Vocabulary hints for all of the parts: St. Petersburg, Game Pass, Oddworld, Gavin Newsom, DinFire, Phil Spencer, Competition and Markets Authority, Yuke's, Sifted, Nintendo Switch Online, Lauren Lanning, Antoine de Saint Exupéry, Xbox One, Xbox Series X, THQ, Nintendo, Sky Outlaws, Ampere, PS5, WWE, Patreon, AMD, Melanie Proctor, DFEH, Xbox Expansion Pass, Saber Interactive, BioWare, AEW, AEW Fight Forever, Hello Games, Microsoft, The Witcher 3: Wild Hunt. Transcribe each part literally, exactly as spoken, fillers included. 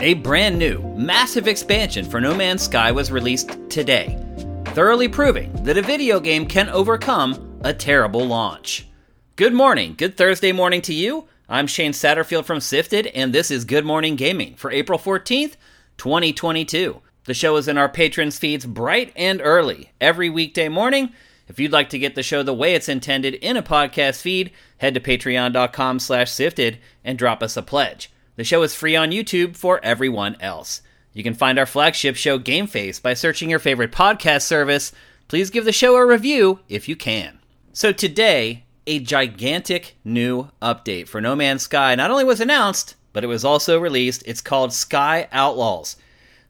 A brand new, massive expansion for No Man's Sky was released today, thoroughly proving that a video game can overcome a terrible launch. Good morning, good Thursday morning to you. I'm Shane Satterfield from Sifted, and this is Good Morning Gaming for April fourteenth, twenty twenty-two. The show is in our patrons' feeds bright and early every weekday morning. If you'd like to get the show the way it's intended in a podcast feed, head to patreon.com slash sifted and drop us a pledge. The show is free on YouTube for everyone else. You can find our flagship show, Game Face, by searching your favorite podcast service. Please give the show a review if you can. So today, a gigantic new update for No Man's Sky not only was announced, but it was also released. It's called Sky Outlaws.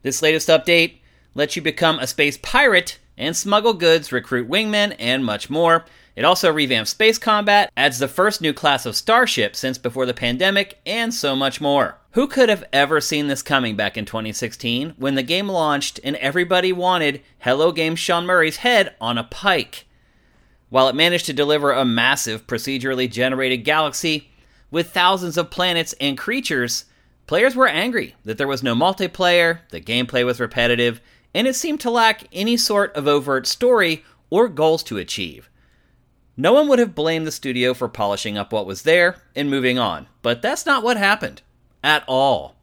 This latest update lets you become a space pirate and smuggle goods, recruit wingmen, and much more. It also revamps space combat, adds the first new class of starship since before the pandemic, and so much more. Who could have ever seen this coming back in twenty sixteen when the game launched and everybody wanted Hello Games Sean Murray's head on a pike? While it managed to deliver a massive procedurally generated galaxy with thousands of planets and creatures, players were angry that there was no multiplayer, the gameplay was repetitive, and it seemed to lack any sort of overt story or goals to achieve. No one would have blamed the studio for polishing up what was there and moving on, but that's not what happened. At all.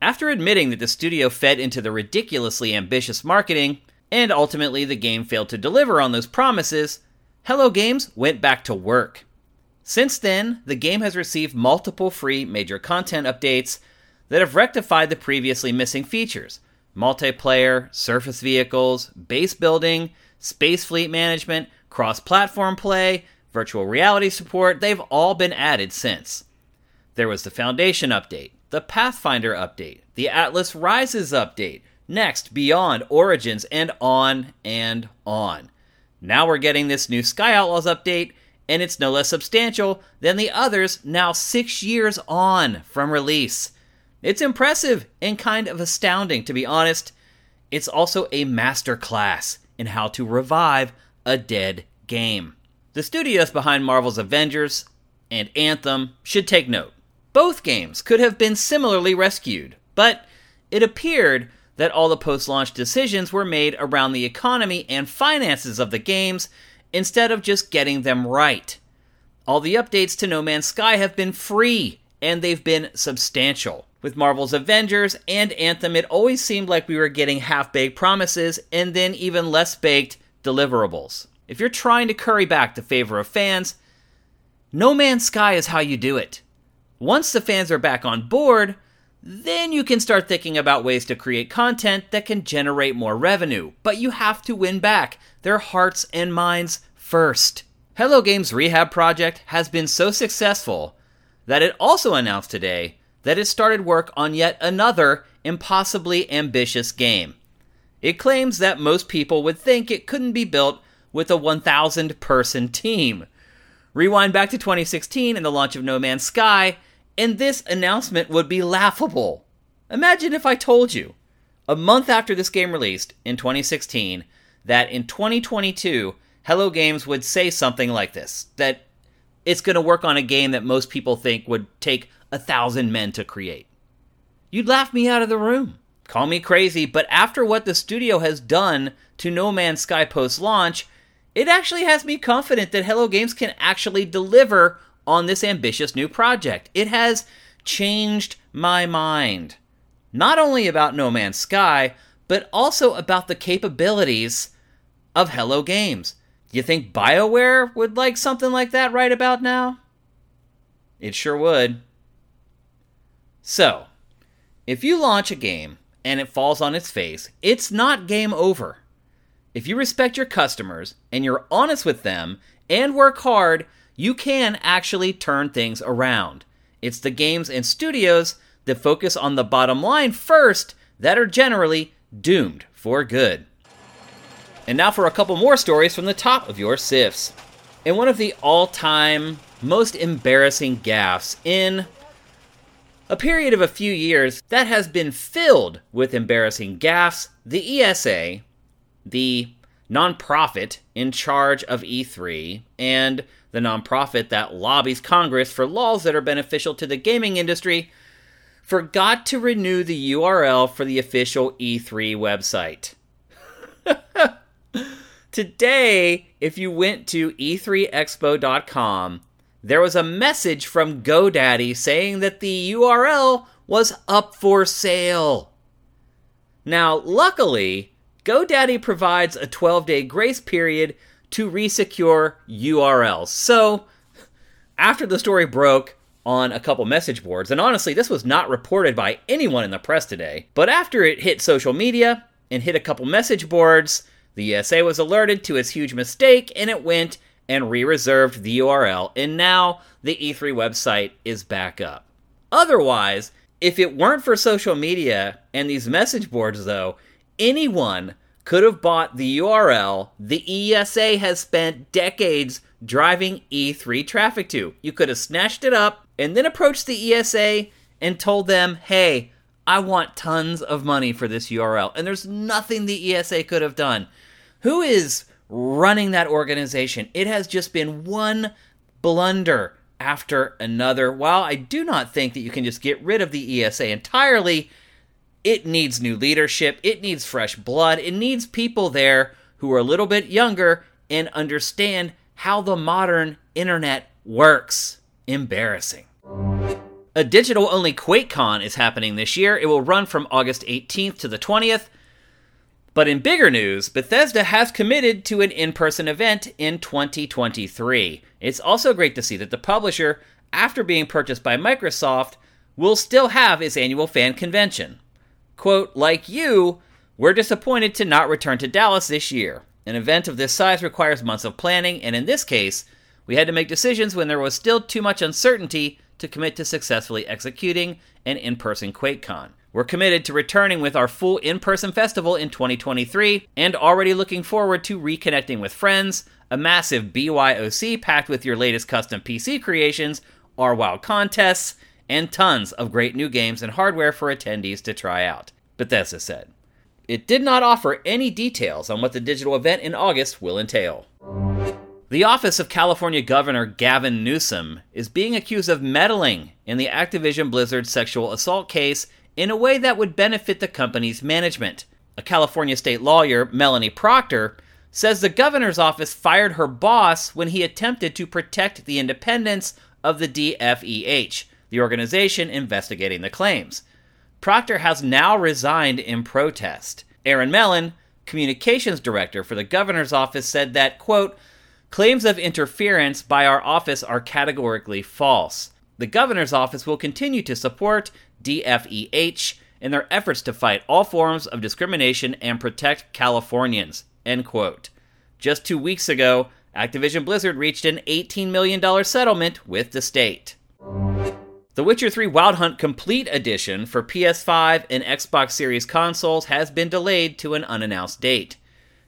After admitting that the studio fed into the ridiculously ambitious marketing, and ultimately the game failed to deliver on those promises, Hello Games went back to work. Since then, the game has received multiple free major content updates that have rectified the previously missing features: multiplayer, surface vehicles, base building, space fleet management, cross-platform play, virtual reality support. They've all been added since. There was the Foundation update, the Pathfinder update, the Atlas Rises update, Next, Beyond, Origins, and on and on. Now we're getting this new Sky Outlaws update, and it's no less substantial than the others now six years on from release. It's impressive and kind of astounding, to be honest. It's also a masterclass in how to revive a dead game. The studios behind Marvel's Avengers and Anthem should take note. Both games could have been similarly rescued, but it appeared that all the post-launch decisions were made around the economy and finances of the games instead of just getting them right. All the updates to No Man's Sky have been free, and they've been substantial. With Marvel's Avengers and Anthem, it always seemed like we were getting half-baked promises and then even less baked deliverables. If you're trying to curry back the favor of fans, No Man's Sky is how you do it. Once the fans are back on board, then you can start thinking about ways to create content that can generate more revenue, but you have to win back their hearts and minds first. Hello Games' rehab project has been so successful that it also announced today that it started work on yet another impossibly ambitious game. It claims that most people would think it couldn't be built with a one thousand person team. Rewind back to twenty sixteen and the launch of No Man's Sky, and this announcement would be laughable. Imagine if I told you, a month after this game released in twenty sixteen, that in twenty twenty-two, Hello Games would say something like this, that it's going to work on a game that most people think would take a thousand men to create. You'd laugh me out of the room. Call me crazy, but after what the studio has done to No Man's Sky post-launch, it actually has me confident that Hello Games can actually deliver on this ambitious new project. It has changed my mind, not only about No Man's Sky, but also about the capabilities of Hello Games. You think BioWare would like something like that right about now? It sure would. So, if you launch a game and it falls on its face, it's not game over. If you respect your customers and you're honest with them and work hard, you can actually turn things around. It's the games and studios that focus on the bottom line first that are generally doomed for good. And now for a couple more stories from the top of your sifts. In one of the all-time most embarrassing gaffes in a period of a few years that has been filled with embarrassing gaffes, the E S A, the nonprofit in charge of E three, and the nonprofit that lobbies Congress for laws that are beneficial to the gaming industry, forgot to renew the U R L for the official E three website. Today, if you went to e three expo dot com, there was a message from GoDaddy saying that the U R L was up for sale. Now, luckily, GoDaddy provides a twelve-day grace period to resecure U R Ls. So, after the story broke on a couple message boards, and honestly, this was not reported by anyone in the press today, but after it hit social media and hit a couple message boards, the E S A was alerted to its huge mistake, and it went and re-reserved the U R L, and now the E three website is back up. Otherwise, if it weren't for social media and these message boards, though, anyone could have bought the U R L the E S A has spent decades driving E three traffic to. You could have snatched it up and then approached the E S A and told them, hey, I want tons of money for this U R L. And there's nothing the E S A could have done. Who is running that organization? It has just been one blunder after another. While I do not think that you can just get rid of the E S A entirely, it needs new leadership, it needs fresh blood, it needs people there who are a little bit younger and understand how the modern internet works. Embarrassing. A digital-only QuakeCon is happening this year. It will run from August eighteenth to the twentieth. But in bigger news, Bethesda has committed to an in-person event in twenty twenty-three. It's also great to see that the publisher, after being purchased by Microsoft, will still have its annual fan convention. Quote, like you, we're disappointed to not return to Dallas this year. An event of this size requires months of planning, and in this case, we had to make decisions when there was still too much uncertainty to commit to successfully executing an in-person QuakeCon. We're committed to returning with our full in-person festival in twenty twenty-three and already looking forward to reconnecting with friends, a massive B Y O C packed with your latest custom P C creations, our wild contests, and tons of great new games and hardware for attendees to try out, Bethesda said. It did not offer any details on what the digital event in August will entail. The office of California Governor Gavin Newsom is being accused of meddling in the Activision Blizzard sexual assault case in a way that would benefit the company's management. A California state lawyer, Melanie Proctor, says the governor's office fired her boss when he attempted to protect the independence of the D F E H, the organization investigating the claims. Proctor has now resigned in protest. Aaron Mellon, communications director for the governor's office, said that, quote, claims of interference by our office are categorically false. The governor's office will continue to support D F E H in their efforts to fight all forms of discrimination and protect Californians, end quote. Just two weeks ago, Activision Blizzard reached an eighteen million dollars settlement with the state. The Witcher three Wild Hunt Complete Edition for P S five and Xbox Series consoles has been delayed to an unannounced date.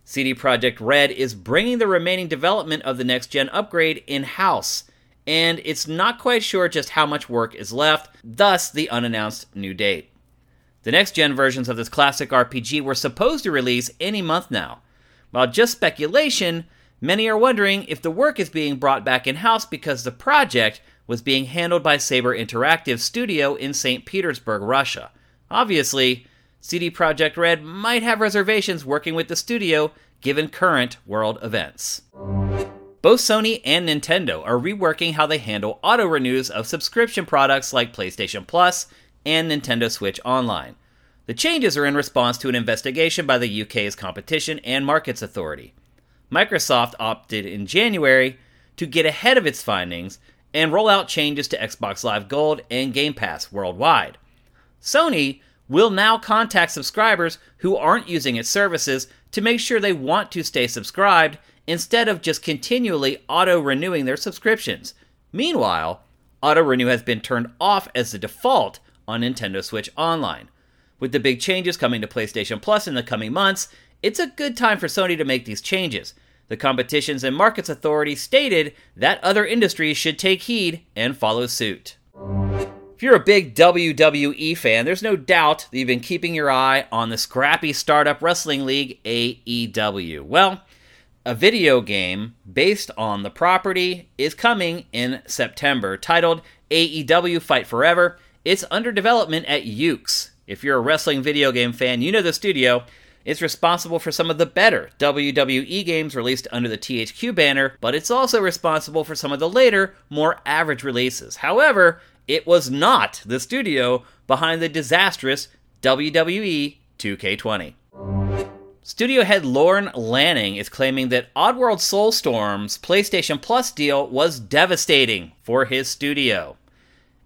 C D Projekt Red is bringing the remaining development of the next-gen upgrade in-house, and it's not quite sure just how much work is left, thus the unannounced new date. The next-gen versions of this classic R P G were supposed to release any month now. While just speculation, many are wondering if the work is being brought back in-house because the project was being handled by Saber Interactive Studio in Saint Petersburg, Russia. Obviously, C D Projekt Red might have reservations working with the studio given current world events. Both Sony and Nintendo are reworking how they handle auto-renews of subscription products like PlayStation Plus and Nintendo Switch Online. The changes are in response to an investigation by the U K's Competition and Markets Authority. Microsoft opted in January to get ahead of its findings and roll out changes to Xbox Live Gold and Game Pass worldwide. Sony will now contact subscribers who aren't using its services to make sure they want to stay subscribed instead of just continually auto-renewing their subscriptions. Meanwhile, auto-renew has been turned off as the default on Nintendo Switch Online. With the big changes coming to PlayStation Plus in the coming months, it's a good time for Sony to make these changes. The Competition and Markets Authority stated that other industries should take heed and follow suit. If you're a big W W E fan, there's no doubt that you've been keeping your eye on the scrappy startup wrestling league, A E W. Well, a video game based on the property is coming in September, titled A E W Fight Forever. It's under development at Yuke's. If you're a wrestling video game fan, you know the studio. It's responsible for some of the better W W E games released under the T H Q banner, but it's also responsible for some of the later, more average releases. However, it was not the studio behind the disastrous W W E two K twenty. Studio head Lauren Lanning is claiming that Oddworld Soulstorm's PlayStation Plus deal was devastating for his studio.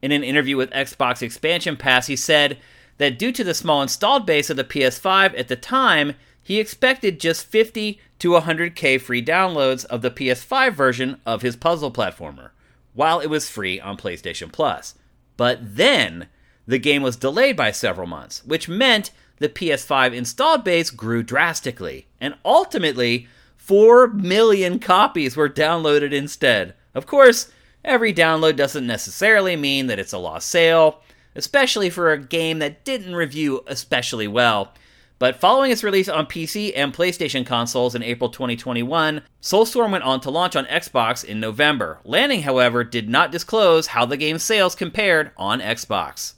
In an interview with Xbox Expansion Pass, he said that due to the small installed base of the P S five at the time, he expected just fifty to one hundred thousand free downloads of the P S five version of his puzzle platformer, while it was free on PlayStation Plus. But then, the game was delayed by several months, which meant the P S five installed base grew drastically, and ultimately, four million copies were downloaded instead. Of course, every download doesn't necessarily mean that it's a lost sale, especially for a game that didn't review especially well. But following its release on P C and PlayStation consoles in April twenty twenty-one, Soulstorm went on to launch on Xbox in November. Lanning, however, did not disclose how the game's sales compared on Xbox.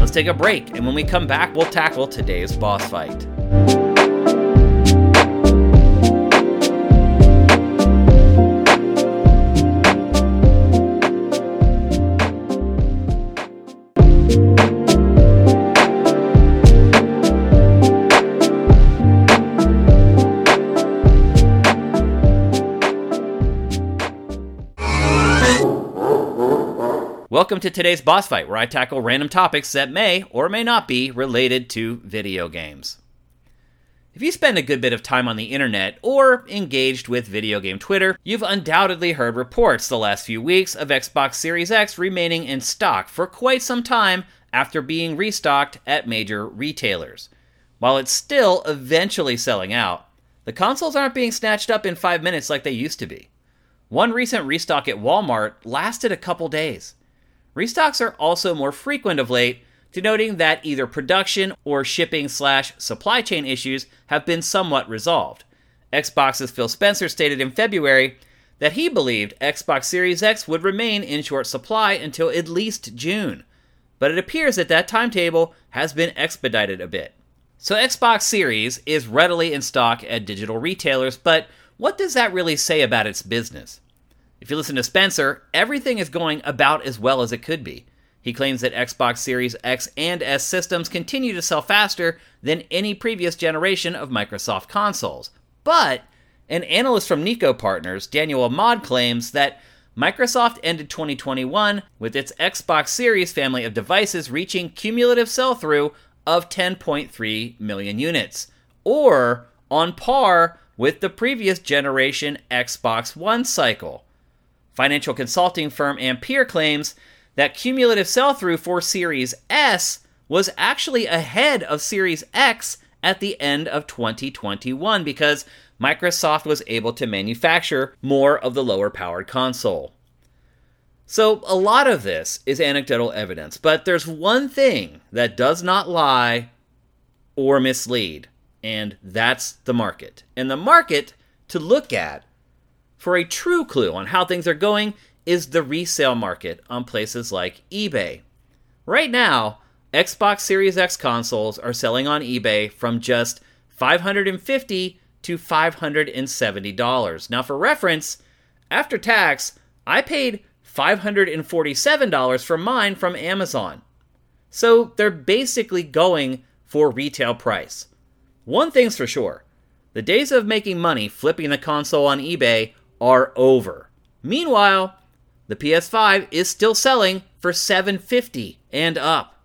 Let's take a break, and when we come back, we'll tackle today's boss fight. Welcome to today's boss fight, where I tackle random topics that may or may not be related to video games. If you spend a good bit of time on the internet or engaged with video game Twitter, you've undoubtedly heard reports the last few weeks of Xbox Series X remaining in stock for quite some time after being restocked at major retailers. While it's still eventually selling out, the consoles aren't being snatched up in five minutes like they used to be. One recent restock at Walmart lasted a couple days. Restocks are also more frequent of late, denoting that either production or shipping slash supply chain issues have been somewhat resolved. Xbox's Phil Spencer stated in February that he believed Xbox Series X would remain in short supply until at least June, but it appears that that timetable has been expedited a bit. So Xbox Series is readily in stock at digital retailers, but what does that really say about its business? If you listen to Spencer, everything is going about as well as it could be. He claims that Xbox Series X and S systems continue to sell faster than any previous generation of Microsoft consoles. But an analyst from Nico Partners, Daniel Ahmad, claims that Microsoft ended twenty twenty-one with its Xbox Series family of devices reaching cumulative sell-through of ten point three million units, or on par with the previous generation Xbox One cycle. Financial consulting firm Ampere claims that cumulative sell-through for Series S was actually ahead of Series X at the end of twenty twenty-one because Microsoft was able to manufacture more of the lower-powered console. So a lot of this is anecdotal evidence, but there's one thing that does not lie or mislead, and that's the market. And the market to look at for a true clue on how things are going is the resale market on places like eBay. Right now, Xbox Series X consoles are selling on eBay from just five hundred fifty dollars to five hundred seventy dollars. Now for reference, after tax, I paid five hundred forty-seven dollars for mine from Amazon. So they're basically going for retail price. One thing's for sure, the days of making money flipping the console on eBay are over. Meanwhile, the P S five is still selling for seven hundred fifty dollars and up.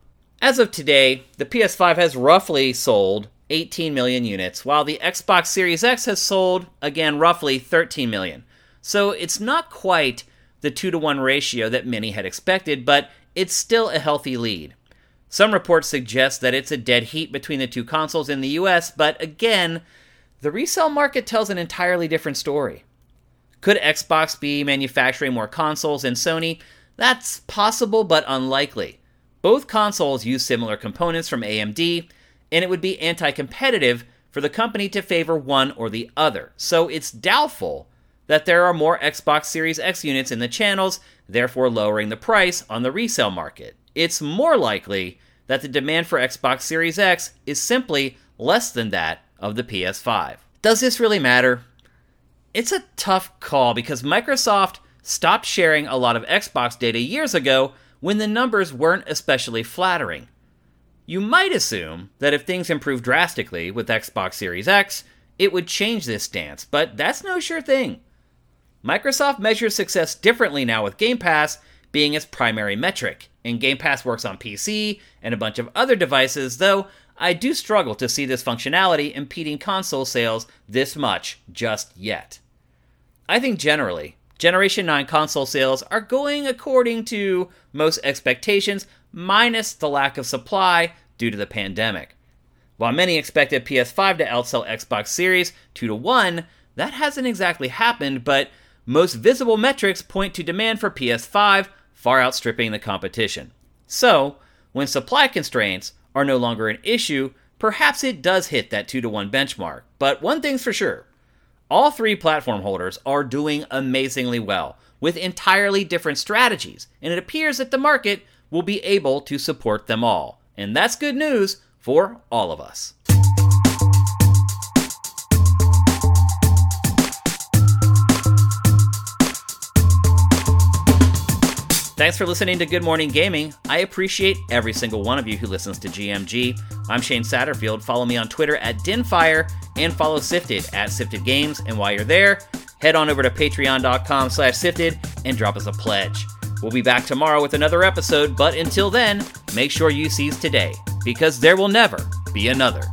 As of today, the P S five has roughly sold eighteen million units, while the Xbox Series X has sold, again, roughly thirteen million. So it's not quite the two to one ratio that many had expected, but it's still a healthy lead. Some reports suggest that it's a dead heat between the two consoles in the U S, but again, the resale market tells an entirely different story. Could Xbox be manufacturing more consoles than Sony? That's possible, but unlikely. Both consoles use similar components from A M D, and it would be anti-competitive for the company to favor one or the other. So it's doubtful that there are more Xbox Series X units in the channels, therefore lowering the price on the resale market. It's more likely that the demand for Xbox Series X is simply less than that of the P S five. Does this really matter? It's a tough call because Microsoft stopped sharing a lot of Xbox data years ago when the numbers weren't especially flattering. You might assume that if things improve drastically with Xbox Series X, it would change this stance, but that's no sure thing. Microsoft measures success differently now with Game Pass being its primary metric, and Game Pass works on P C and a bunch of other devices, though I do struggle to see this functionality impeding console sales this much just yet. I think generally, Generation nine console sales are going according to most expectations, minus the lack of supply due to the pandemic. While many expected P S five to outsell Xbox Series two to one, that hasn't exactly happened, but most visible metrics point to demand for P S five far outstripping the competition. So, when supply constraints are no longer an issue, perhaps it does hit that two to one benchmark. But one thing's for sure, all three platform holders are doing amazingly well, with entirely different strategies, and it appears that the market will be able to support them all. And that's good news for all of us. Thanks for listening to Good Morning Gaming. I appreciate every single one of you who listens to G M G. I'm Shane Satterfield. Follow me on Twitter at Dinfire and follow Sifted at Sifted Games. And while you're there, head on over to patreon.com slash Sifted and drop us a pledge. We'll be back tomorrow with another episode, but until then, make sure you seize today, because there will never be another.